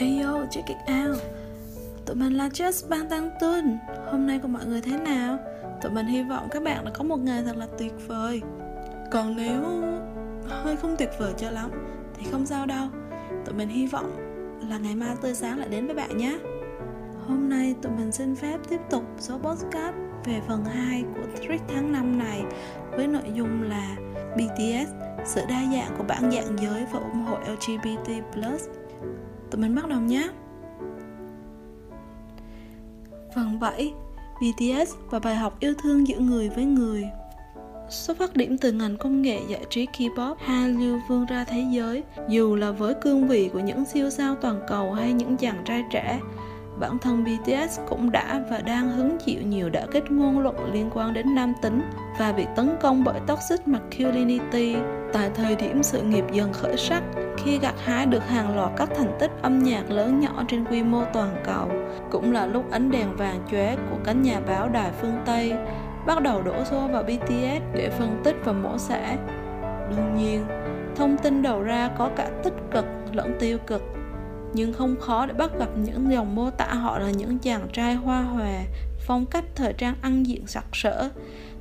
Ayo, check it out. Tụi mình là Just Bangtan's Tune. Hôm nay của mọi người thế nào? Tụi mình hy vọng các bạn đã có một ngày thật là tuyệt vời. Còn nếu hơi không tuyệt vời cho lắm thì không sao đâu. Tụi mình hy vọng là ngày mai tươi sáng lại đến với bạn nhé. Hôm nay tụi mình xin phép tiếp tục số podcast về phần 2 của Trick tháng 5 này với nội dung là BTS, sự đa dạng của bản dạng giới và ủng hộ LGBT+. Tụi mình bắt đầu nhé. Phần 7, BTS và bài học yêu thương giữa người với người. Xuất phát điểm từ ngành công nghệ giải trí K-pop, Hallyu vươn ra thế giới. Dù là với cương vị của những siêu sao toàn cầu hay những chàng trai trẻ, bản thân BTS cũng đã và đang hứng chịu nhiều đả kích ngôn luận liên quan đến nam tính và bị tấn công bởi toxic masculinity tại thời điểm sự nghiệp dần khởi sắc, khi gặt hái được hàng loạt các thành tích âm nhạc lớn nhỏ trên quy mô toàn cầu. Cũng là lúc ánh đèn vàng chóe của cánh nhà báo đài phương Tây bắt đầu đổ xô vào BTS để phân tích và mổ xẻ. Đương nhiên, thông tin đầu ra có cả tích cực lẫn tiêu cực, nhưng không khó để bắt gặp những dòng mô tả họ là những chàng trai hoa hòe, phong cách thời trang ăn diện sặc sỡ,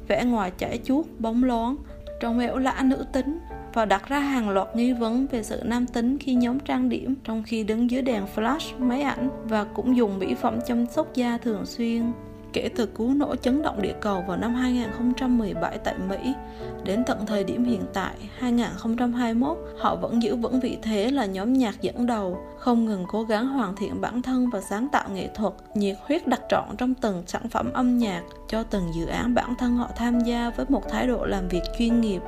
vẻ ngoài chảy chuốt, bóng loáng, trông ẻo lả nữ tính, và đặt ra hàng loạt nghi vấn về sự nam tính khi nhóm trang điểm, trong khi đứng dưới đèn flash, máy ảnh và cũng dùng mỹ phẩm chăm sóc da thường xuyên. Kể từ cú nổ chấn động địa cầu vào năm 2017 tại Mỹ, đến tận thời điểm hiện tại 2021, họ vẫn giữ vững vị thế là nhóm nhạc dẫn đầu, không ngừng cố gắng hoàn thiện bản thân và sáng tạo nghệ thuật, nhiệt huyết đặt trọn trong từng sản phẩm âm nhạc, cho từng dự án bản thân họ tham gia với một thái độ làm việc chuyên nghiệp.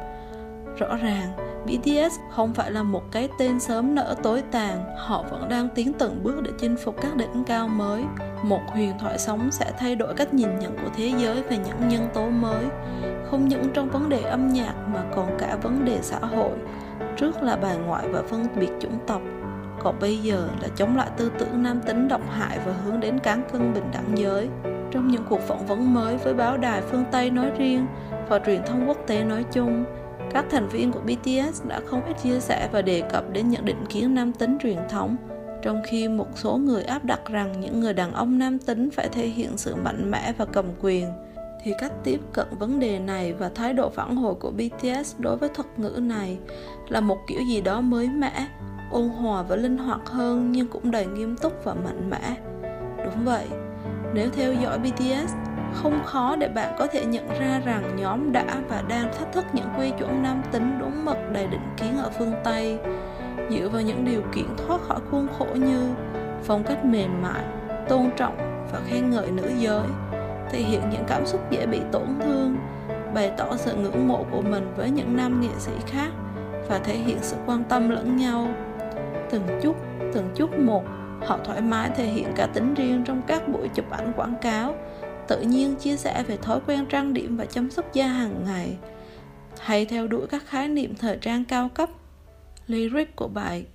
Rõ ràng, BTS không phải là một cái tên sớm nở tối tàn, họ vẫn đang tiến từng bước để chinh phục các đỉnh cao mới. Một huyền thoại sống sẽ thay đổi cách nhìn nhận của thế giới về những nhân tố mới, không những trong vấn đề âm nhạc mà còn cả vấn đề xã hội. Trước là bài ngoại và phân biệt chủng tộc, còn bây giờ là chống lại tư tưởng nam tính độc hại và hướng đến cán cân bình đẳng giới. Trong những cuộc phỏng vấn mới với báo đài phương Tây nói riêng và truyền thông quốc tế nói chung, các thành viên của BTS đã không ít chia sẻ và đề cập đến những định kiến nam tính truyền thống, trong khi một số người áp đặt rằng những người đàn ông nam tính phải thể hiện sự mạnh mẽ và cầm quyền, thì cách tiếp cận vấn đề này và thái độ phản hồi của BTS đối với thuật ngữ này là một kiểu gì đó mới mẻ, ôn hòa và linh hoạt hơn nhưng cũng đầy nghiêm túc và mạnh mẽ. Đúng vậy, nếu theo dõi BTS, không khó để bạn có thể nhận ra rằng nhóm đã và đang thách thức những quy chuẩn nam tính đúng mực đầy định kiến ở phương Tây, dựa vào những điều kiện thoát khỏi khuôn khổ như phong cách mềm mại, tôn trọng và khen ngợi nữ giới, thể hiện những cảm xúc dễ bị tổn thương, bày tỏ sự ngưỡng mộ của mình với những nam nghệ sĩ khác và thể hiện sự quan tâm lẫn nhau. Từng chút một, họ thoải mái thể hiện cá tính riêng trong các buổi chụp ảnh quảng cáo, tự nhiên chia sẻ về thói quen trang điểm và chăm sóc da hàng ngày, hay theo đuổi các khái niệm thời trang cao cấp. Lyric của bài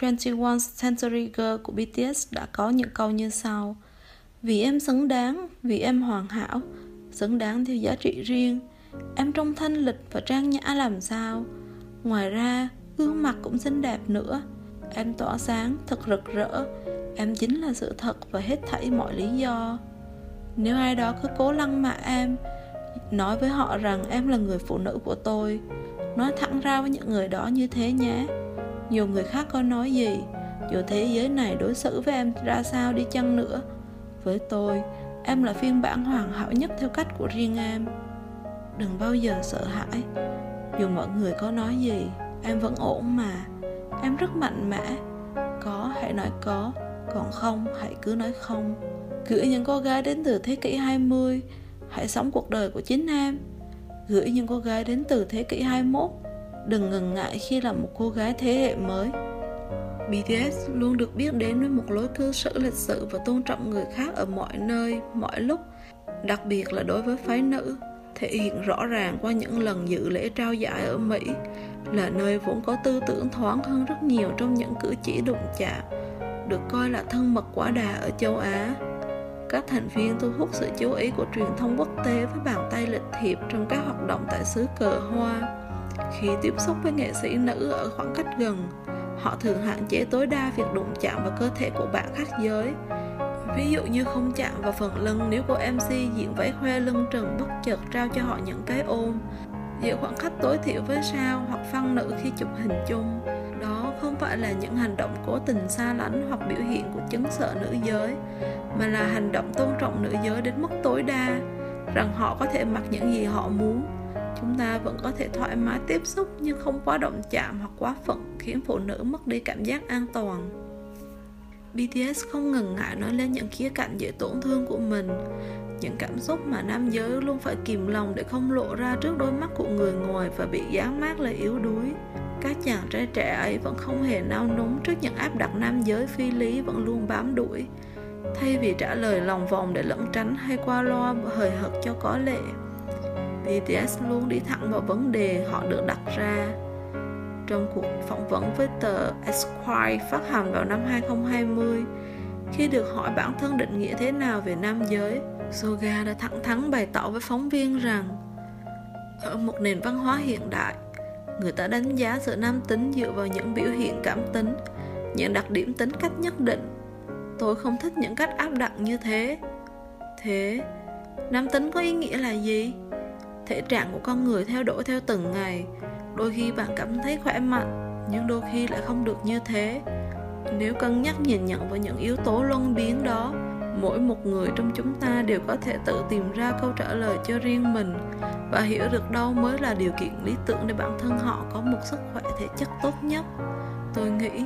21st Century Girl của BTS đã có những câu như sau: vì em xứng đáng, vì em hoàn hảo, xứng đáng theo giá trị riêng, em trông thanh lịch và trang nhã làm sao, ngoài ra gương mặt cũng xinh đẹp nữa, em tỏa sáng, thật rực rỡ, em chính là sự thật và hết thảy mọi lý do. Nếu ai đó cứ cố lăng mạ em, nói với họ rằng em là người phụ nữ của tôi, nói thẳng ra với những người đó như thế nhé. Dù người khác có nói gì, dù thế giới này đối xử với em ra sao đi chăng nữa, với tôi, em là phiên bản hoàn hảo nhất theo cách của riêng em. Đừng bao giờ sợ hãi. Dù mọi người có nói gì, em vẫn ổn mà. Em rất mạnh mẽ. Có hãy nói có, còn không hãy cứ nói không. Gửi những cô gái đến từ thế kỷ 20, hãy sống cuộc đời của chính em. Gửi những cô gái đến từ thế kỷ 21, đừng ngần ngại khi là một cô gái thế hệ mới. BTS luôn được biết đến với một lối cư xử lịch sự và tôn trọng người khác ở mọi nơi, mọi lúc, đặc biệt là đối với phái nữ, thể hiện rõ ràng qua những lần dự lễ trao giải ở Mỹ, là nơi vốn có tư tưởng thoáng hơn rất nhiều trong những cử chỉ đụng chạm, được coi là thân mật quá đà ở châu Á. Các thành viên thu hút sự chú ý của truyền thông quốc tế với bàn tay lịch thiệp trong các hoạt động tại xứ cờ hoa. Khi tiếp xúc với nghệ sĩ nữ ở khoảng cách gần, Họ thường hạn chế tối đa việc đụng chạm vào cơ thể của bạn khác giới. Ví dụ như không chạm vào phần lưng nếu cô MC diện váy khoe lưng trần bất chợt trao cho họ những cái ôm, giữ khoảng cách tối thiểu với sao hoặc phân nữ khi chụp hình chung. Đó không phải là những hành động cố tình xa lánh hoặc biểu hiện của chứng sợ nữ giới, mà là hành động tôn trọng nữ giới đến mức tối đa, rằng họ có thể mặc những gì họ muốn. Chúng ta vẫn có thể thoải mái tiếp xúc nhưng không quá động chạm hoặc quá phận khiến phụ nữ mất đi cảm giác an toàn. BTS không ngần ngại nói lên những khía cạnh dễ tổn thương của mình, những cảm xúc mà nam giới luôn phải kìm lòng để không lộ ra trước đôi mắt của người ngoài và bị dán mác là yếu đuối. Các chàng trai trẻ ấy vẫn không hề nao núng trước những áp đặt nam giới phi lý vẫn luôn bám đuổi, thay vì trả lời lòng vòng để lẩn tránh hay qua loa hời hợt cho có lệ. BTS luôn đi thẳng vào vấn đề họ được đặt ra. Trong cuộc phỏng vấn với tờ Esquire phát hành vào năm 2020, khi được hỏi bản thân định nghĩa thế nào về nam giới, Suga đã thẳng thắn bày tỏ với phóng viên rằng ở một nền văn hóa hiện đại, người ta đánh giá sự nam tính dựa vào những biểu hiện cảm tính, những đặc điểm tính cách nhất định. Tôi không thích những cách áp đặt như thế. Thế, nam tính có ý nghĩa là gì? Thể trạng của con người thay đổi theo từng ngày. Đôi khi bạn cảm thấy khỏe mạnh, nhưng đôi khi lại không được như thế. Nếu cân nhắc nhìn nhận vào những yếu tố luân biến đó, mỗi một người trong chúng ta đều có thể tự tìm ra câu trả lời cho riêng mình và hiểu được đâu mới là điều kiện lý tưởng để bản thân họ có một sức khỏe thể chất tốt nhất. Tôi nghĩ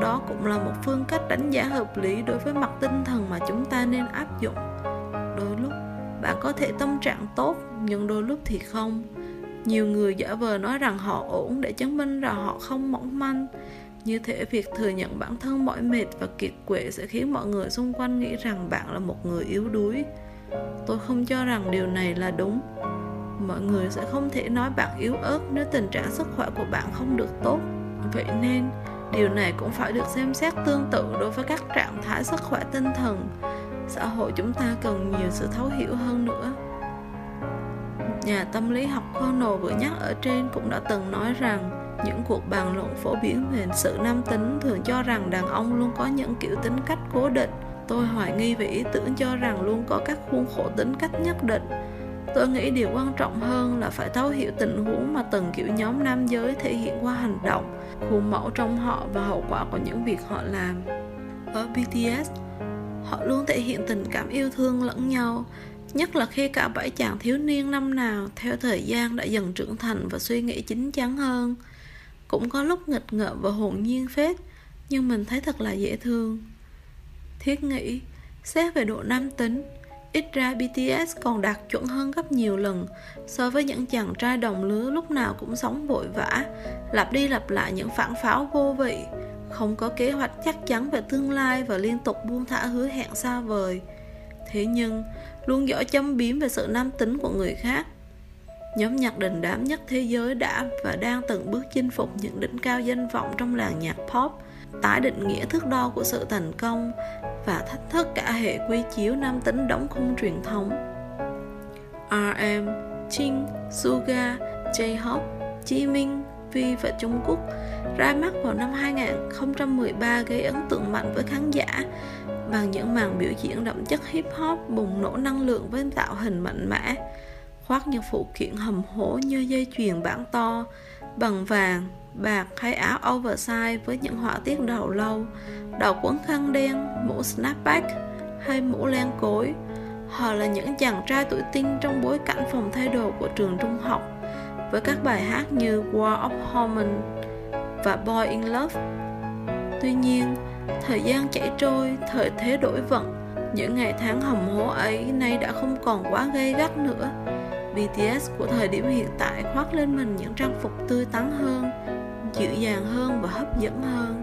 đó cũng là một phương cách đánh giá hợp lý đối với mặt tinh thần mà chúng ta nên áp dụng. Đôi lúc bạn có thể tâm trạng tốt, nhưng đôi lúc thì không. Nhiều người giả vờ nói rằng họ ổn để chứng minh rằng họ không mỏng manh. Như thể việc thừa nhận bản thân mỏi mệt và kiệt quệ sẽ khiến mọi người xung quanh nghĩ rằng bạn là một người yếu đuối. Tôi không cho rằng điều này là đúng. Mọi người sẽ không thể nói bạn yếu ớt nếu tình trạng sức khỏe của bạn không được tốt. Vậy nên, điều này cũng phải được xem xét tương tự đối với các trạng thái sức khỏe tinh thần. Xã hội chúng ta cần nhiều sự thấu hiểu hơn nữa. Nhà tâm lý học Kono vừa nhắc ở trên cũng đã từng nói rằng những cuộc bàn luận phổ biến về sự nam tính thường cho rằng đàn ông luôn có những kiểu tính cách cố định. Tôi hoài nghi về ý tưởng cho rằng luôn có các khuôn khổ tính cách nhất định. Tôi nghĩ điều quan trọng hơn là phải thấu hiểu tình huống mà từng kiểu nhóm nam giới thể hiện qua hành động, khuôn mẫu trong họ và hậu quả của những việc họ làm. Ở BTS, họ luôn thể hiện tình cảm yêu thương lẫn nhau, nhất là khi cả 7 chàng thiếu niên năm nào theo thời gian đã dần trưởng thành và suy nghĩ chín chắn hơn. Cũng có lúc nghịch ngợm và hồn nhiên phết, nhưng mình thấy thật là dễ thương. Thiết nghĩ, xét về độ nam tính, ít ra BTS còn đạt chuẩn hơn gấp nhiều lần so với những chàng trai đồng lứa lúc nào cũng sống vội vã, lặp đi lặp lại những phản pháo vô vị, không có kế hoạch chắc chắn về tương lai và liên tục buông thả hứa hẹn xa vời. Thế nhưng, luôn giỏi châm biếm về sự nam tính của người khác. Nhóm nhạc đình đám nhất thế giới đã và đang từng bước chinh phục những đỉnh cao danh vọng trong làng nhạc pop, tái định nghĩa thước đo của sự thành công và thách thức cả hệ quy chiếu nam tính đóng khung truyền thống. RM, Jin, Suga, J-Hope, Jimin, V và Jungkook ra mắt vào năm 2013 gây ấn tượng mạnh với khán giả bằng những màn biểu diễn đậm chất hip-hop bùng nổ năng lượng với tạo hình mạnh mẽ, khoác những phụ kiện hầm hố như dây chuyền bảng to, bằng vàng, bạc hay áo oversize với những họa tiết đầu lâu, đầu quấn khăn đen, mũ snapback hay mũ len cối. Họ là những chàng trai tuổi teen trong bối cảnh phòng thay đồ của trường trung học, với các bài hát như War of Hormone và Boy in Love. Tuy nhiên, thời gian chảy trôi, thời thế đổi vận, những ngày tháng hầm hố ấy nay đã không còn quá gay gắt nữa. BTS của thời điểm hiện tại khoác lên mình những trang phục tươi tắn hơn, dịu dàng hơn và hấp dẫn hơn.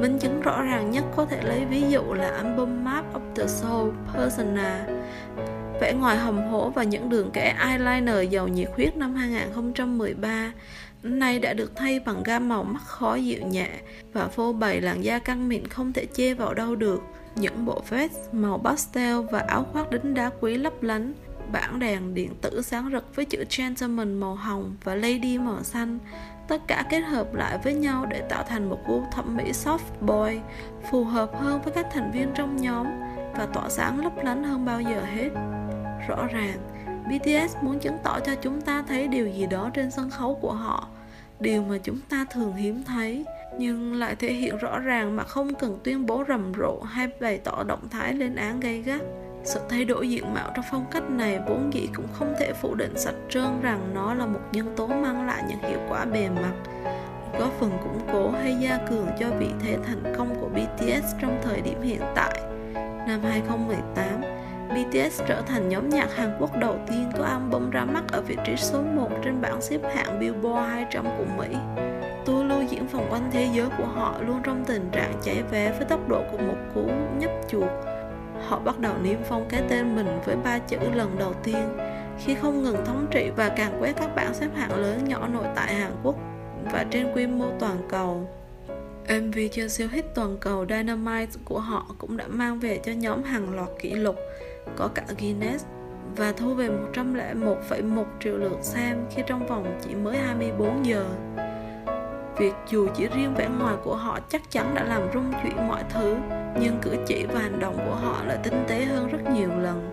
Minh chứng rõ ràng nhất có thể lấy ví dụ là album Map of the Soul: Persona. Vẻ ngoài hầm hố và những đường kẻ eyeliner giàu nhiệt huyết năm 2013 nay đã được thay bằng gam màu mắt khó dịu nhẹ và phô bày làn da căng mịn không thể chê vào đâu được. Những bộ vest màu pastel và áo khoác đính đá quý lấp lánh một bảng đèn điện tử sáng rực với chữ Gentleman màu hồng và Lady màu xanh, tất cả kết hợp lại với nhau để tạo thành một gu thẩm mỹ soft boy phù hợp hơn với các thành viên trong nhóm và tỏa sáng lấp lánh hơn bao giờ hết. Rõ ràng, BTS muốn chứng tỏ cho chúng ta thấy điều gì đó trên sân khấu của họ, điều mà chúng ta thường hiếm thấy, nhưng lại thể hiện rõ ràng mà không cần tuyên bố rầm rộ hay bày tỏ động thái lên án gay gắt. Sự thay đổi diện mạo trong phong cách này vốn dĩ cũng không thể phủ định sạch trơn rằng nó là một nhân tố mang lại những hiệu quả bề mặt, góp phần củng cố hay gia cường cho vị thế thành công của BTS trong thời điểm hiện tại. Năm 2018, BTS trở thành nhóm nhạc Hàn Quốc đầu tiên có album ra mắt ở vị trí số 1 trên bảng xếp hạng Billboard 200 của Mỹ. Tour lưu diễn vòng quanh thế giới của họ luôn trong tình trạng cháy vé với tốc độ của một cú nhấp chuột. Họ bắt đầu niêm phong cái tên mình với 3 chữ lần đầu tiên, khi không ngừng thống trị và càn quét các bảng xếp hạng lớn nhỏ nội tại Hàn Quốc và trên quy mô toàn cầu. MV chưa siêu hit toàn cầu Dynamite của họ cũng đã mang về cho nhóm hàng loạt kỷ lục, có cả Guinness, và thu về 101,1 triệu lượt xem khi trong vòng chỉ mới 24 giờ. Việc dù chỉ riêng vẻ ngoài của họ chắc chắn đã làm rung chuyển mọi thứ, nhưng cử chỉ và hành động của họ lại tinh tế hơn rất nhiều lần.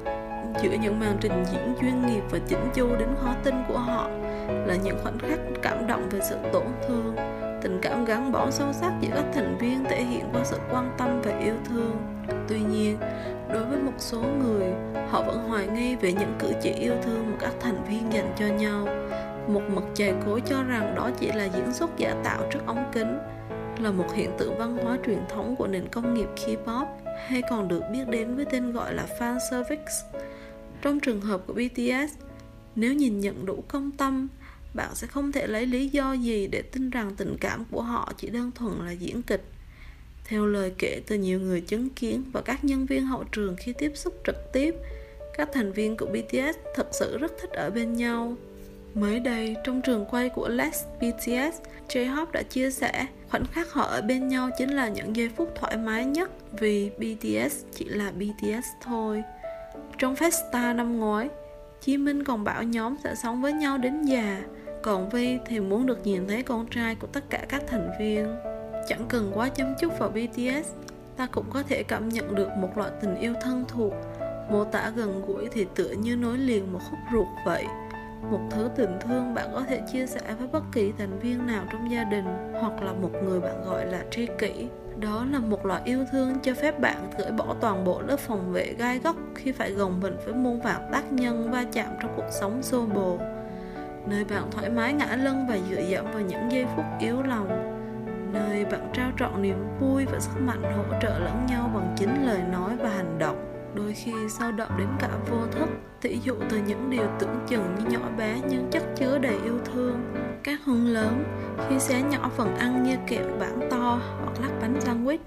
Giữa những màn trình diễn chuyên nghiệp và chỉnh chu đến khó tin của họ là những khoảnh khắc cảm động về sự tổn thương, tình cảm gắn bó sâu sắc giữa các thành viên thể hiện qua sự quan tâm và yêu thương. Tuy nhiên, đối với một số người, họ vẫn hoài nghi về những cử chỉ yêu thương mà các thành viên dành cho nhau. Một mực chày cố cho rằng đó chỉ là diễn xuất giả tạo trước ống kính, là một hiện tượng văn hóa truyền thống của nền công nghiệp K-pop, hay còn được biết đến với tên gọi là fan service. Trong trường hợp của BTS, nếu nhìn nhận đủ công tâm, bạn sẽ không thể lấy lý do gì để tin rằng tình cảm của họ chỉ đơn thuần là diễn kịch. Theo lời kể từ nhiều người chứng kiến và các nhân viên hậu trường khi tiếp xúc trực tiếp, các thành viên của BTS thật sự rất thích ở bên nhau. Mới đây, trong trường quay của Let's BTS, J-Hope đã chia sẻ khoảnh khắc họ ở bên nhau chính là những giây phút thoải mái nhất, vì BTS chỉ là BTS thôi. Trong Festa năm ngoái, Jimin còn bảo nhóm sẽ sống với nhau đến già, còn V thì muốn được nhìn thấy con trai của tất cả các thành viên. Chẳng cần quá chăm chút vào BTS, ta cũng có thể cảm nhận được một loại tình yêu thân thuộc, mô tả gần gũi thì tựa như nối liền một khúc ruột vậy. Một thứ tình thương bạn có thể chia sẻ với bất kỳ thành viên nào trong gia đình, hoặc là một người bạn gọi là tri kỷ. Đó là một loại yêu thương cho phép bạn gỡ bỏ toàn bộ lớp phòng vệ gai góc khi phải gồng mình với muôn vàn tác nhân va chạm trong cuộc sống xô bồ, nơi bạn thoải mái ngã lưng và dựa dẫm vào những giây phút yếu lòng, nơi bạn trao trọn niềm vui và sức mạnh hỗ trợ lẫn nhau bằng chính lời nói và hành động, đôi khi sâu đậm đến cả vô thức, thí dụ từ những điều tưởng chừng như nhỏ bé nhưng chất chứa đầy yêu thương. Các hưng lớn khi xé nhỏ phần ăn như kẹo bảng to hoặc lát bánh sandwich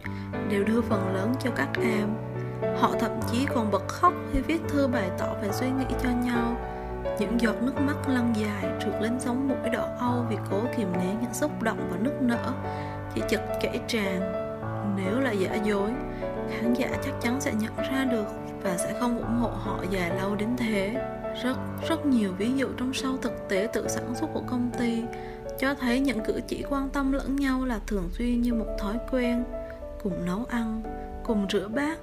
đều đưa phần lớn cho các em. Họ thậm chí còn bật khóc khi viết thư bày tỏ về suy nghĩ cho nhau. Những giọt nước mắt lăn dài trượt lên sống mũi đỏ âu vì cố kìm nén những xúc động và nức nở chỉ chực chảy tràn. Nếu là giả dối, khán giả chắc chắn sẽ nhận ra được và sẽ không ủng hộ họ dài lâu đến thế. Rất nhiều ví dụ trong show thực tế tự sản xuất của công ty cho thấy những cử chỉ quan tâm lẫn nhau là thường xuyên như một thói quen. Cùng nấu ăn, cùng rửa bát,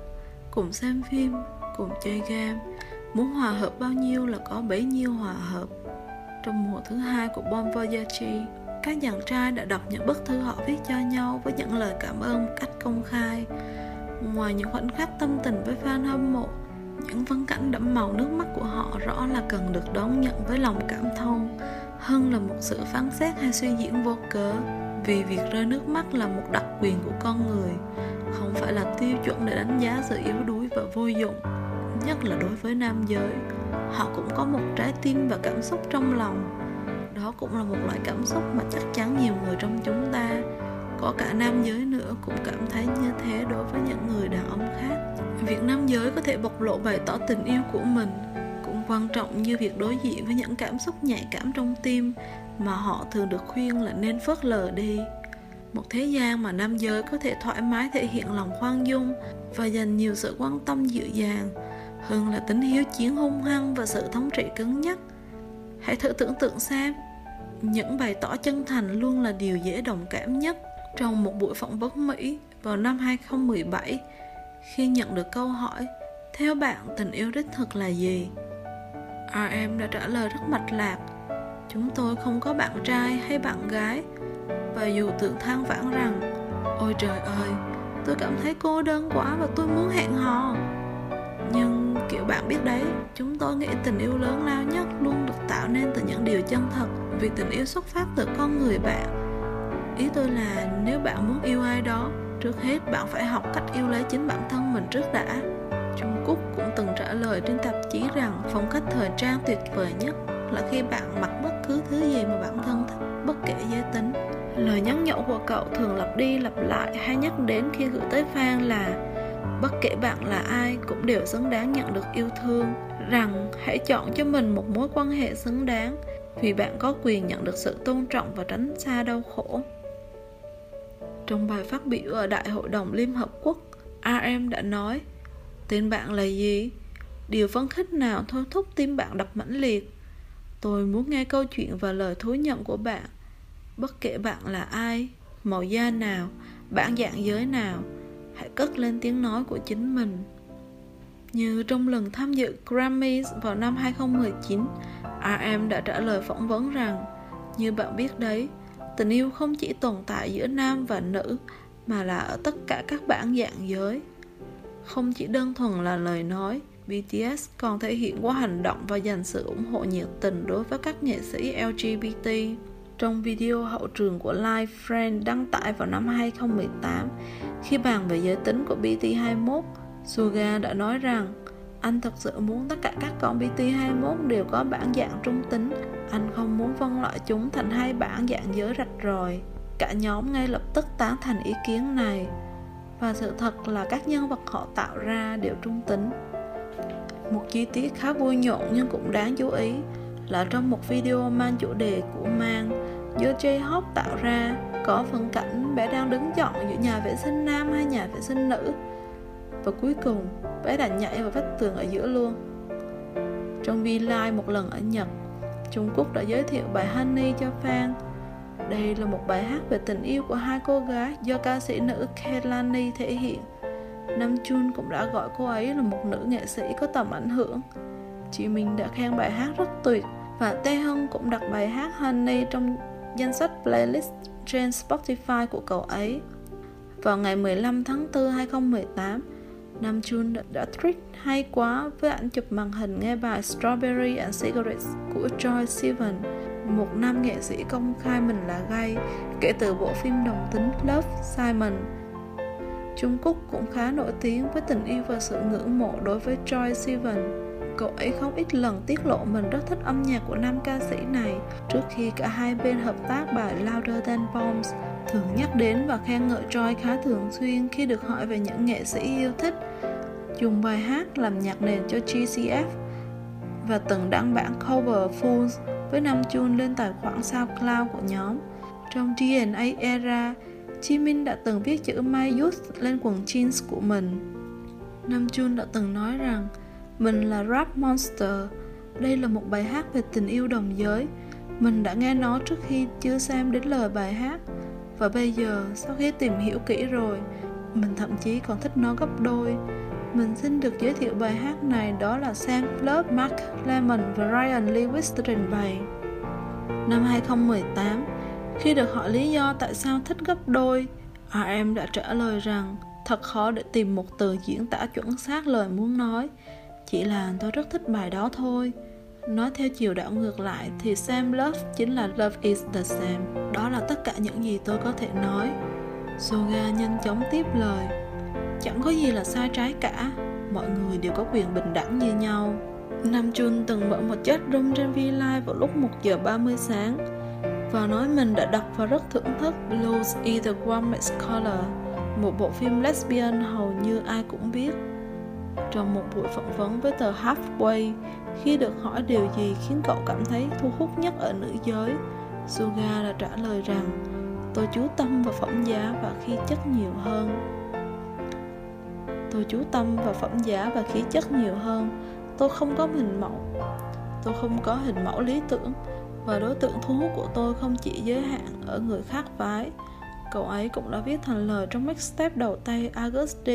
cùng xem phim, cùng chơi game. Muốn hòa hợp bao nhiêu là có bấy nhiêu hòa hợp. Trong mùa thứ 2 của Bon Voyage, các chàng trai đã đọc những bức thư họ viết cho nhau với những lời cảm ơn một cách công khai. Ngoài những khoảnh khắc tâm tình với fan hâm mộ, những phân cảnh đẫm màu nước mắt của họ rõ là cần được đón nhận với lòng cảm thông hơn là một sự phán xét hay suy diễn vô cớ, vì việc rơi nước mắt là một đặc quyền của con người, không phải là tiêu chuẩn để đánh giá sự yếu đuối và vô dụng. Nhất là đối với nam giới, họ cũng có một trái tim và cảm xúc trong lòng. Đó cũng là một loại cảm xúc mà chắc chắn nhiều người trong chúng ta, có cả nam giới nữa, cũng cảm thấy như thế đối với những người đàn ông khác. Việc nam giới có thể bộc lộ bày tỏ tình yêu của mình cũng quan trọng như việc đối diện với những cảm xúc nhạy cảm trong tim mà họ thường được khuyên là nên phớt lờ đi. Một thế gian mà nam giới có thể thoải mái thể hiện lòng khoan dung và dành nhiều sự quan tâm dịu dàng, hơn là tính hiếu chiến hung hăng và sự thống trị cứng nhắc. Hãy thử tưởng tượng xem, những bày tỏ chân thành luôn là điều dễ đồng cảm nhất. Trong một buổi phỏng vấn Mỹ vào năm 2017, khi nhận được câu hỏi theo bạn tình yêu đích thực là gì, RM đã trả lời rất mạch lạc: chúng tôi không có bạn trai hay bạn gái, và dù tự than vãn rằng ôi trời ơi, tôi cảm thấy cô đơn quá và tôi muốn hẹn hò, nhưng kiểu bạn biết đấy, chúng tôi nghĩ tình yêu lớn lao nhất luôn được tạo nên từ những điều chân thật, vì tình yêu xuất phát từ con người bạn. Ý tôi là nếu bạn muốn yêu ai đó, trước hết bạn phải học cách yêu lấy chính bản thân mình trước đã. Jungkook cũng từng trả lời trên tạp chí rằng phong cách thời trang tuyệt vời nhất là khi bạn mặc bất cứ thứ gì mà bản thân thích, bất kể giới tính. Lời nhắn nhủ của cậu thường lặp đi lặp lại hay nhắc đến khi gửi tới fan là bất kể bạn là ai cũng đều xứng đáng nhận được yêu thương, rằng hãy chọn cho mình một mối quan hệ xứng đáng, vì bạn có quyền nhận được sự tôn trọng và tránh xa đau khổ. Trong bài phát biểu ở Đại hội đồng Liên Hợp Quốc, RM đã nói: tên bạn là gì? Điều phấn khích nào thôi thúc tim bạn đập mãnh liệt? Tôi muốn nghe câu chuyện và lời thú nhận của bạn. Bất kể bạn là ai, màu da nào, bản dạng giới nào, hãy cất lên tiếng nói của chính mình. Như trong lần tham dự Grammys vào năm 2019, RM đã trả lời phỏng vấn rằng: như bạn biết đấy, tình yêu không chỉ tồn tại giữa nam và nữ, mà là ở tất cả các bản dạng giới. Không chỉ đơn thuần là lời nói, BTS còn thể hiện qua hành động và dành sự ủng hộ nhiệt tình đối với các nghệ sĩ LGBT. Trong video hậu trường của Live Friend đăng tải vào năm 2018, khi bàn về giới tính của BT21, Suga đã nói rằng anh thật sự muốn tất cả các con BT21 đều có bản dạng trung tính. Anh không muốn phân loại chúng thành hai bản dạng giới rạch ròi. Cả nhóm ngay lập tức tán thành ý kiến này, và sự thật là các nhân vật họ tạo ra đều trung tính. Một chi tiết khá vui nhộn nhưng cũng đáng chú ý là trong một video mang chủ đề của mang do J-Hope tạo ra, có phân cảnh bé đang đứng chọn giữa nhà vệ sinh nam hay nhà vệ sinh nữ, và cuối cùng bé đã nhảy vào vách tường ở giữa luôn. Trong V-Live một lần ở Nhật, Jungkook đã giới thiệu bài Honey cho fan. Đây là một bài hát về tình yêu của hai cô gái do ca sĩ nữ Kellynny thể hiện. Nam Jun cũng đã gọi cô ấy là một nữ nghệ sĩ có tầm ảnh hưởng. Jimin đã khen bài hát rất tuyệt, và Taehyung cũng đặt bài hát Honey trong danh sách playlist trên Spotify của cậu ấy. Vào ngày 15 tháng 4, 2018, Nam Jun đã tweet hay quá với ảnh chụp màn hình nghe bài Strawberry and Cigarettes của Joy Sivan, một nam nghệ sĩ công khai mình là gay kể từ bộ phim đồng tính Love, Simon. Jungkook cũng khá nổi tiếng với tình yêu và sự ngưỡng mộ đối với Joy Sivan. Cậu ấy không ít lần tiết lộ mình rất thích âm nhạc của nam ca sĩ này trước khi cả hai bên hợp tác bài Louder Than Palms, thường nhắc đến và khen ngợi Joy khá thường xuyên khi được hỏi về những nghệ sĩ yêu thích, dùng bài hát làm nhạc nền cho GCF, và từng đăng bản cover Fools với Nam Jun lên tài khoản SoundCloud của nhóm. Trong DNA era, Jimin đã từng viết chữ My Youth lên quần jeans của mình. Nam Jun đã từng nói rằng mình là Rap Monster. Đây là một bài hát về tình yêu đồng giới. Mình đã nghe nó trước khi chưa xem đến lời bài hát, và bây giờ sau khi tìm hiểu kỹ rồi, mình thậm chí còn thích nó gấp đôi. Mình xin được giới thiệu bài hát này, đó là Same Love, Mark Lemon và Ryan Lewis trình bày. Năm 2018, khi được hỏi lý do tại sao thích gấp đôi, RM đã trả lời rằng thật khó để tìm một từ diễn tả chuẩn xác lời muốn nói, chỉ là tôi rất thích bài đó thôi. Nói theo chiều đảo ngược lại thì Same Love chính là Love is the same. Đó là tất cả những gì tôi có thể nói. Suga nhanh chóng tiếp lời: chẳng có gì là sai trái cả, mọi người đều có quyền bình đẳng như nhau. Nam Jun từng mở một chat room trên V-Live vào lúc 1:30 sáng và nói mình đã đọc và rất thưởng thức Blues is the Warmest Color, một bộ phim lesbian hầu như ai cũng biết. Trong một buổi phỏng vấn với tờ Halfway, khi được hỏi điều gì khiến cậu cảm thấy thu hút nhất ở nữ giới, Suga đã trả lời rằng tôi chú tâm vào phẩm giá và khí chất nhiều hơn. Tôi chú tâm vào phẩm giá và khí chất nhiều hơn. Tôi không có hình mẫu. Tôi không có hình mẫu lý tưởng. Và đối tượng thu hút của tôi không chỉ giới hạn ở người khác phái. Cậu ấy cũng đã viết thành lời trong mixtape đầu tay August D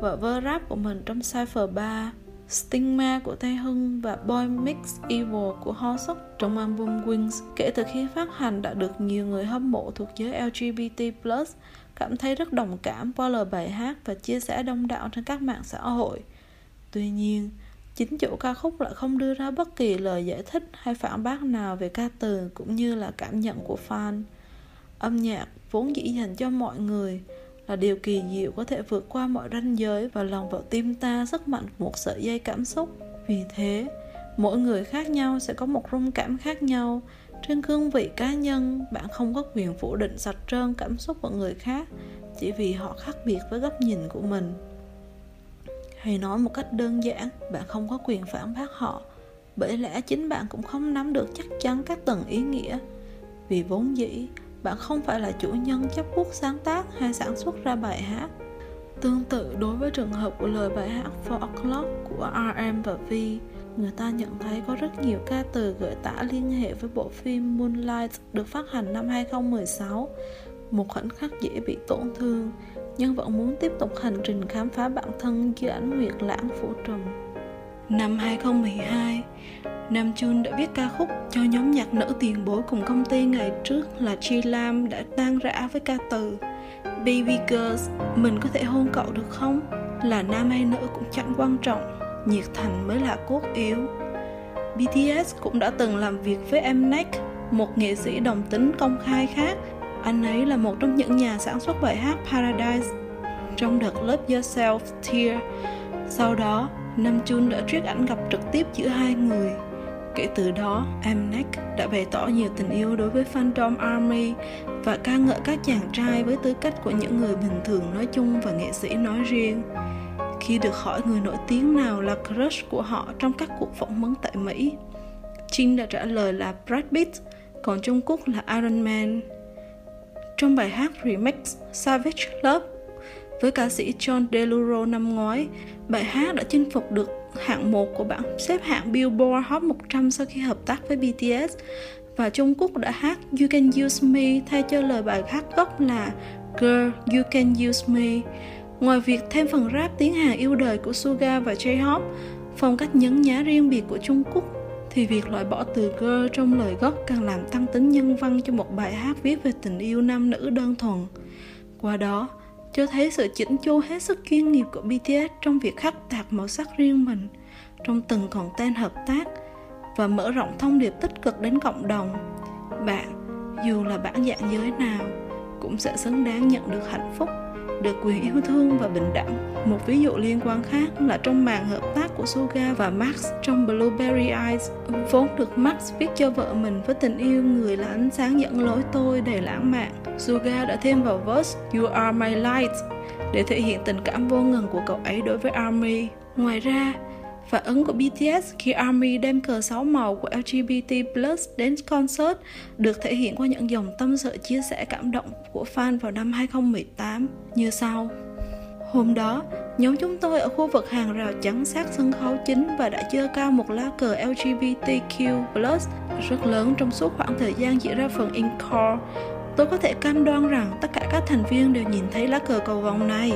và vơ rap của mình trong Cypher 3, Stigma của Tae Hưng và Boy Meets Evil của Ho Suk trong album Wings. Kể từ khi phát hành đã được nhiều người hâm mộ thuộc giới LGBT+ cảm thấy rất đồng cảm qua lời bài hát và chia sẻ đông đảo trên các mạng xã hội. Tuy nhiên, chính chủ ca khúc lại không đưa ra bất kỳ lời giải thích hay phản bác nào về ca từ cũng như là cảm nhận của fan. Âm nhạc vốn dĩ dành cho mọi người là điều kỳ diệu có thể vượt qua mọi ranh giới và lòng vào tim ta rất mạnh một sợi dây cảm xúc. Vì thế, mỗi người khác nhau sẽ có một rung cảm khác nhau. Trên cương vị cá nhân, bạn không có quyền phủ định sạch trơn cảm xúc của người khác chỉ vì họ khác biệt với góc nhìn của mình. Hay nói một cách đơn giản, bạn không có quyền phản bác họ, bởi lẽ chính bạn cũng không nắm được chắc chắn các tầng ý nghĩa. Vì vốn dĩ, bạn không phải là chủ nhân chấp bút sáng tác hay sản xuất ra bài hát. Tương tự đối với trường hợp của lời bài hát For O'Clock của RM và V, người ta nhận thấy có rất nhiều ca từ gợi tả liên hệ với bộ phim Moonlight được phát hành năm 2016. Một khoảnh khắc dễ bị tổn thương, nhưng vẫn muốn tiếp tục hành trình khám phá bản thân dưới ánh nguyệt lãng phủ trùm. Năm 2012, Nam Jun đã viết ca khúc cho nhóm nhạc nữ tiền bối cùng công ty ngày trước là Chi Lam đã tan rã với ca từ Baby Girls, mình có thể hôn cậu được không? Là nam hay nữ cũng chẳng quan trọng, nhiệt thành mới là cốt yếu. BTS cũng đã từng làm việc với Mnet, một nghệ sĩ đồng tính công khai khác. Anh ấy là một trong những nhà sản xuất bài hát Paradise trong đợt Love Yourself Tear. Sau đó, Nam Jun đã truyết ảnh gặp trực tiếp giữa hai người. Kể từ đó, Mnet đã bày tỏ nhiều tình yêu đối với fandom Army và ca ngợi các chàng trai với tư cách của những người bình thường nói chung và nghệ sĩ nói riêng. Khi được hỏi người nổi tiếng nào là crush của họ trong các cuộc phỏng vấn tại Mỹ, Jin đã trả lời là Brad Pitt, còn Jungkook là Iron Man. Trong bài hát remix Savage Love với ca sĩ John Deluro năm ngoái, bài hát đã chinh phục được hạng 1 của bảng xếp hạng Billboard Hot 100 sau khi hợp tác với BTS, và Jungkook đã hát You Can Use Me thay cho lời bài hát gốc là Girl You Can Use Me. Ngoài việc thêm phần rap tiếng Hàn yêu đời của Suga và J-Hope, phong cách nhấn nhá riêng biệt của Jungkook, thì việc loại bỏ từ girl trong lời gốc càng làm tăng tính nhân văn cho một bài hát viết về tình yêu nam nữ đơn thuần. Qua đó, cho thấy sự chỉnh chu hết sức chuyên nghiệp của BTS trong việc khắc tạc màu sắc riêng mình trong từng content hợp tác và mở rộng thông điệp tích cực đến cộng đồng. Bạn, dù là bản dạng giới nào, cũng sẽ xứng đáng nhận được hạnh phúc, được quyền yêu thương và bình đẳng. Một ví dụ liên quan khác là trong màn hợp tác của Suga và Max trong Blueberry Eyes, vốn được Max viết cho vợ mình với tình yêu người là ánh sáng dẫn lối tôi đầy lãng mạn. Suga đã thêm vào verse You Are My Light để thể hiện tình cảm vô ngần của cậu ấy đối với Army. Ngoài ra, phản ứng của BTS khi Army đem cờ 6 màu của LGBT+ đến concert được thể hiện qua những dòng tâm sự chia sẻ cảm động của fan vào năm 2018 như sau. Hôm đó, nhóm chúng tôi ở khu vực hàng rào chắn sát sân khấu chính và đã giơ cao một lá cờ LGBTQ+ rất lớn trong suốt khoảng thời gian diễn ra phần encore. Tôi có thể cam đoan rằng tất cả các thành viên đều nhìn thấy lá cờ cầu vồng này.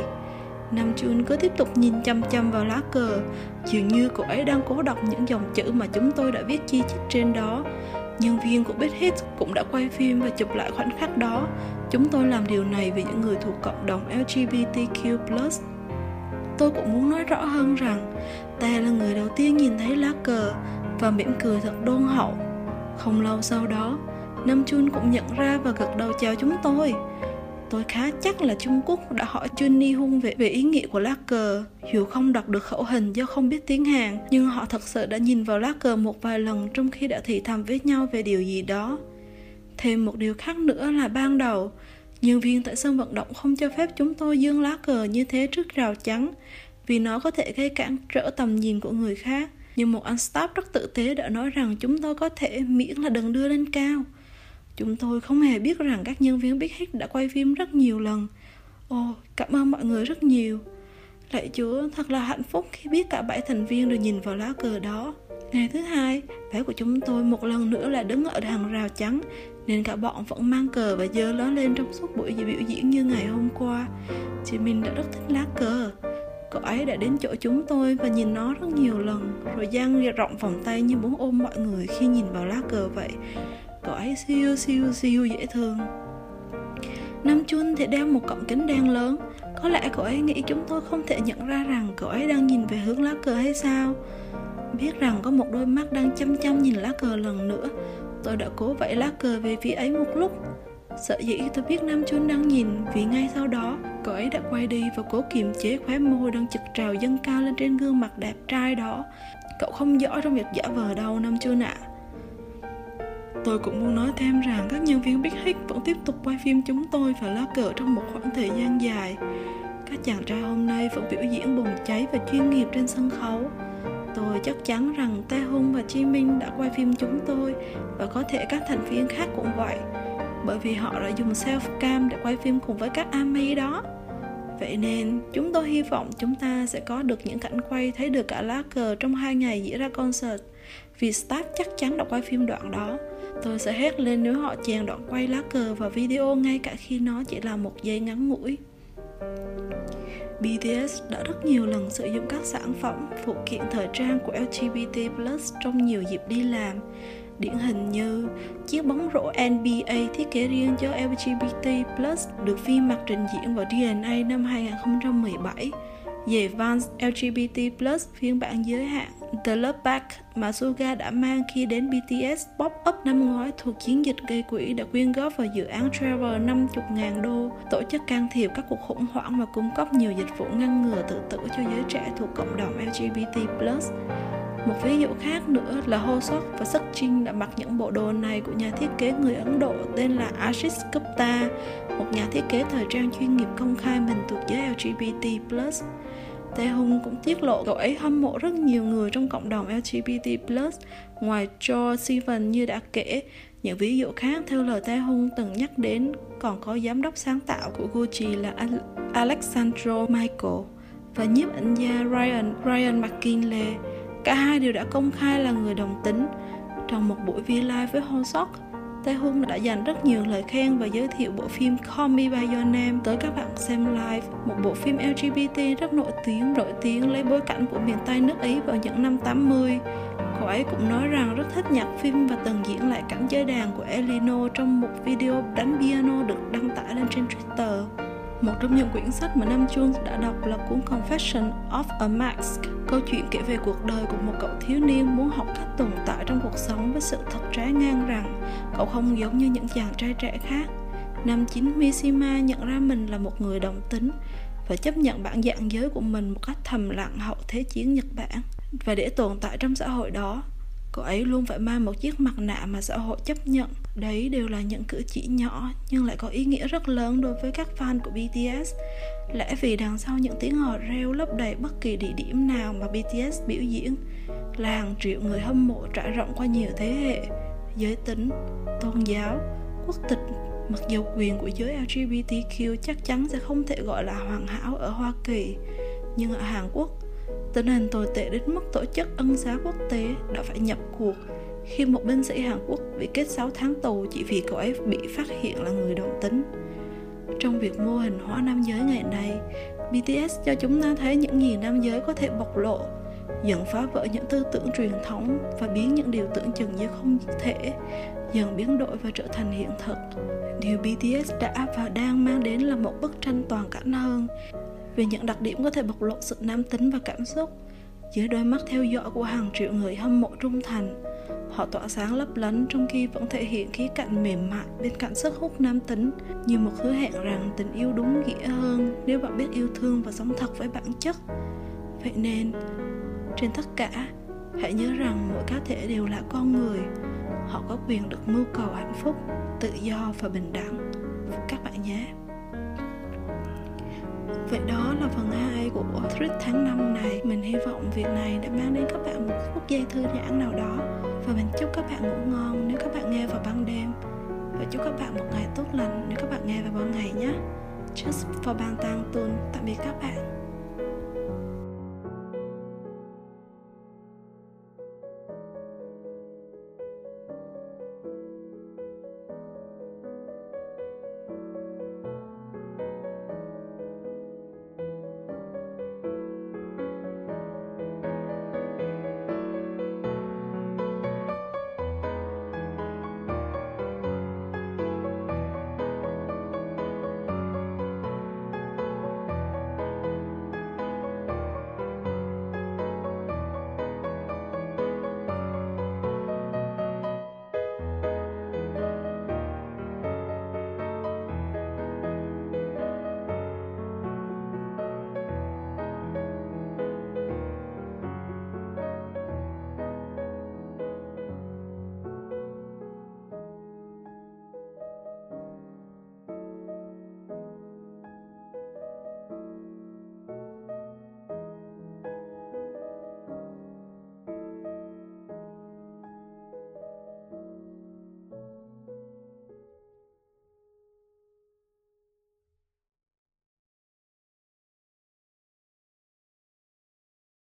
Nam Jun cứ tiếp tục nhìn chăm chăm vào lá cờ, dường như cậu ấy đang cố đọc những dòng chữ mà chúng tôi đã viết chi chít trên đó. Nhân viên của BTS cũng đã quay phim và chụp lại khoảnh khắc đó. Chúng tôi làm điều này vì những người thuộc cộng đồng LGBTQ+. Tôi cũng muốn nói rõ hơn rằng, ta là người đầu tiên nhìn thấy lá cờ và mỉm cười thật đôn hậu. Không lâu sau đó, Nam Jun cũng nhận ra và gật đầu chào chúng tôi. Tôi khá chắc là Jungkook đã hỏi Junni Hung về ý nghĩa của lá cờ. Dù không đọc được khẩu hình do không biết tiếng Hàn, nhưng họ thật sự đã nhìn vào lá cờ một vài lần trong khi đã thì thầm với nhau về điều gì đó. Thêm một điều khác nữa là ban đầu, nhân viên tại sân vận động không cho phép chúng tôi giương lá cờ như thế trước rào chắn, vì nó có thể gây cản trở tầm nhìn của người khác. Nhưng một anh staff rất tử tế đã nói rằng chúng tôi có thể miễn là đừng đưa lên cao. Chúng tôi không hề biết rằng các nhân viên Big Hit đã quay phim rất nhiều lần. Cảm ơn mọi người rất nhiều. Lạy Chúa, thật là hạnh phúc khi biết cả 7 thành viên đều nhìn vào lá cờ đó. Ngày thứ hai, bé của chúng tôi một lần nữa lại đứng ở hàng rào trắng, nên cả bọn vẫn mang cờ và giơ nó lên trong suốt buổi biểu diễn như ngày hôm qua. Jimin đã rất thích lá cờ. Cậu ấy đã đến chỗ chúng tôi và nhìn nó rất nhiều lần, rồi dang rộng vòng tay như muốn ôm mọi người khi nhìn vào lá cờ vậy. Cậu ấy siêu siêu siêu dễ thương. Nam Chun thì đeo một cọng kính đen lớn. Có lẽ cậu ấy nghĩ chúng tôi không thể nhận ra rằng cậu ấy đang nhìn về hướng lá cờ hay sao. Biết rằng có một đôi mắt đang chăm chăm nhìn lá cờ lần nữa, tôi đã cố vẫy lá cờ về phía ấy một lúc. Sợ dĩ tôi biết Nam Chun đang nhìn vì ngay sau đó cậu ấy đã quay đi và cố kiềm chế khóe môi đang trực trào dâng cao lên trên gương mặt đẹp trai đó. Cậu không giỏi trong việc giả vờ đâu, Nam Chun ạ. Tôi cũng muốn nói thêm rằng các nhân viên Big Hit vẫn tiếp tục quay phim chúng tôi và lá cờ trong một khoảng thời gian dài. Các chàng trai hôm nay vẫn biểu diễn bùng cháy và chuyên nghiệp trên sân khấu. Tôi chắc chắn rằng Taehyung và Jimin đã quay phim chúng tôi và có thể các thành viên khác cũng vậy, bởi vì họ đã dùng self-cam để quay phim cùng với các ARMY đó. Vậy nên, chúng tôi hy vọng chúng ta sẽ có được những cảnh quay thấy được cả lá cờ trong 2 ngày diễn ra concert, vì staff chắc chắn đã quay phim đoạn đó. Tôi sẽ hét lên nếu họ chèn đoạn quay lá cờ vào video ngay cả khi nó chỉ là một giây ngắn ngủi. BTS đã rất nhiều lần sử dụng các sản phẩm, phụ kiện thời trang của LGBT+ trong nhiều dịp đi làm. Điển hình như chiếc bóng rổ NBA thiết kế riêng cho LGBT+ được V mặc trình diễn vào DNA năm 2017, giày Vans LGBT+ phiên bản giới hạn The Love Bag mà Suga đã mang khi đến BTS Pop-up năm ngoái thuộc chiến dịch gây quỹ đã quyên góp vào dự án Trevor 50.000 đô, tổ chức can thiệp các cuộc khủng hoảng và cung cấp nhiều dịch vụ ngăn ngừa tự tử cho giới trẻ thuộc cộng đồng LGBT+. Một ví dụ khác nữa là Hoseok và Seokjin đã mặc những bộ đồ này của nhà thiết kế người Ấn Độ tên là Ashish Gupta, một nhà thiết kế thời trang chuyên nghiệp công khai mình thuộc giới LGBT+. Taehyung cũng tiết lộ cậu ấy hâm mộ rất nhiều người trong cộng đồng LGBT+. Ngoài Joy Sivan như đã kể, những ví dụ khác theo lời Taehyung từng nhắc đến còn có giám đốc sáng tạo của Gucci là Alessandro Michael và nhiếp ảnh gia Ryan McKinley. Cả hai đều đã công khai là người đồng tính. Trong một buổi vi live với Hoseok, Taehyung đã dành rất nhiều lời khen và giới thiệu bộ phim Call Me By Your Name tới các bạn xem live, một bộ phim LGBT rất nổi tiếng lấy bối cảnh của miền Tây nước Ý vào những năm 80. Cậu ấy cũng nói rằng rất thích nhạc phim và từng diễn lại cảnh chơi đàn của Elinor trong một video đánh piano được đăng tải lên trên Twitter. Một trong những quyển sách mà Nam Chun đã đọc là cuốn Confession of a Max, câu chuyện kể về cuộc đời của một cậu thiếu niên muốn học cách tồn tại trong cuộc sống với sự thật trái ngang rằng cậu không giống như những chàng trai trẻ khác. Năm 9, Mishima nhận ra mình là một người đồng tính và chấp nhận bản dạng giới của mình một cách thầm lặng hậu Thế chiến Nhật Bản. Và để tồn tại trong xã hội đó, cậu ấy luôn phải mang một chiếc mặt nạ mà xã hội chấp nhận. Đấy đều là những cử chỉ nhỏ nhưng lại có ý nghĩa rất lớn đối với các fan của BTS. Lẽ vì đằng sau những tiếng hò reo lấp đầy bất kỳ địa điểm nào mà BTS biểu diễn là hàng triệu người hâm mộ trải rộng qua nhiều thế hệ, giới tính, tôn giáo, quốc tịch. Mặc dù quyền của giới LGBTQ chắc chắn sẽ không thể gọi là hoàn hảo ở Hoa Kỳ, nhưng ở Hàn Quốc, tình hình tồi tệ đến mức tổ chức ân xá quốc tế đã phải nhập cuộc khi một binh sĩ Hàn Quốc bị kết 6 tháng tù chỉ vì cậu ấy bị phát hiện là người đồng tính. Trong việc mô hình hóa nam giới ngày nay, BTS cho chúng ta thấy những gì nam giới có thể bộc lộ, dần phá vỡ những tư tưởng truyền thống và biến những điều tưởng chừng như không thể, dần biến đổi và trở thành hiện thực. Điều BTS đã và đang mang đến là một bức tranh toàn cảnh hơn về những đặc điểm có thể bộc lộ sự nam tính và cảm xúc. Dưới đôi mắt theo dõi của hàng triệu người hâm mộ trung thành, họ tỏa sáng lấp lánh trong khi vẫn thể hiện khía cạnh mềm mại bên cạnh sức hút nam tính, như một hứa hẹn rằng tình yêu đúng nghĩa hơn nếu bạn biết yêu thương và sống thật với bản chất. Vậy nên, trên tất cả, hãy nhớ rằng mỗi cá thể đều là con người. Họ có quyền được mưu cầu hạnh phúc, tự do và bình đẳng. Các bạn nhé! Vậy đó là phần 2 của Thread tháng 5 này. Mình hy vọng việc này đã mang đến các bạn một phút giây thư giãn nào đó. Và mình chúc các bạn ngủ ngon nếu các bạn nghe vào ban đêm. Và chúc các bạn một ngày tốt lành nếu các bạn nghe vào ban ngày nhé. Just for Bangtan's tune. Tạm biệt các bạn.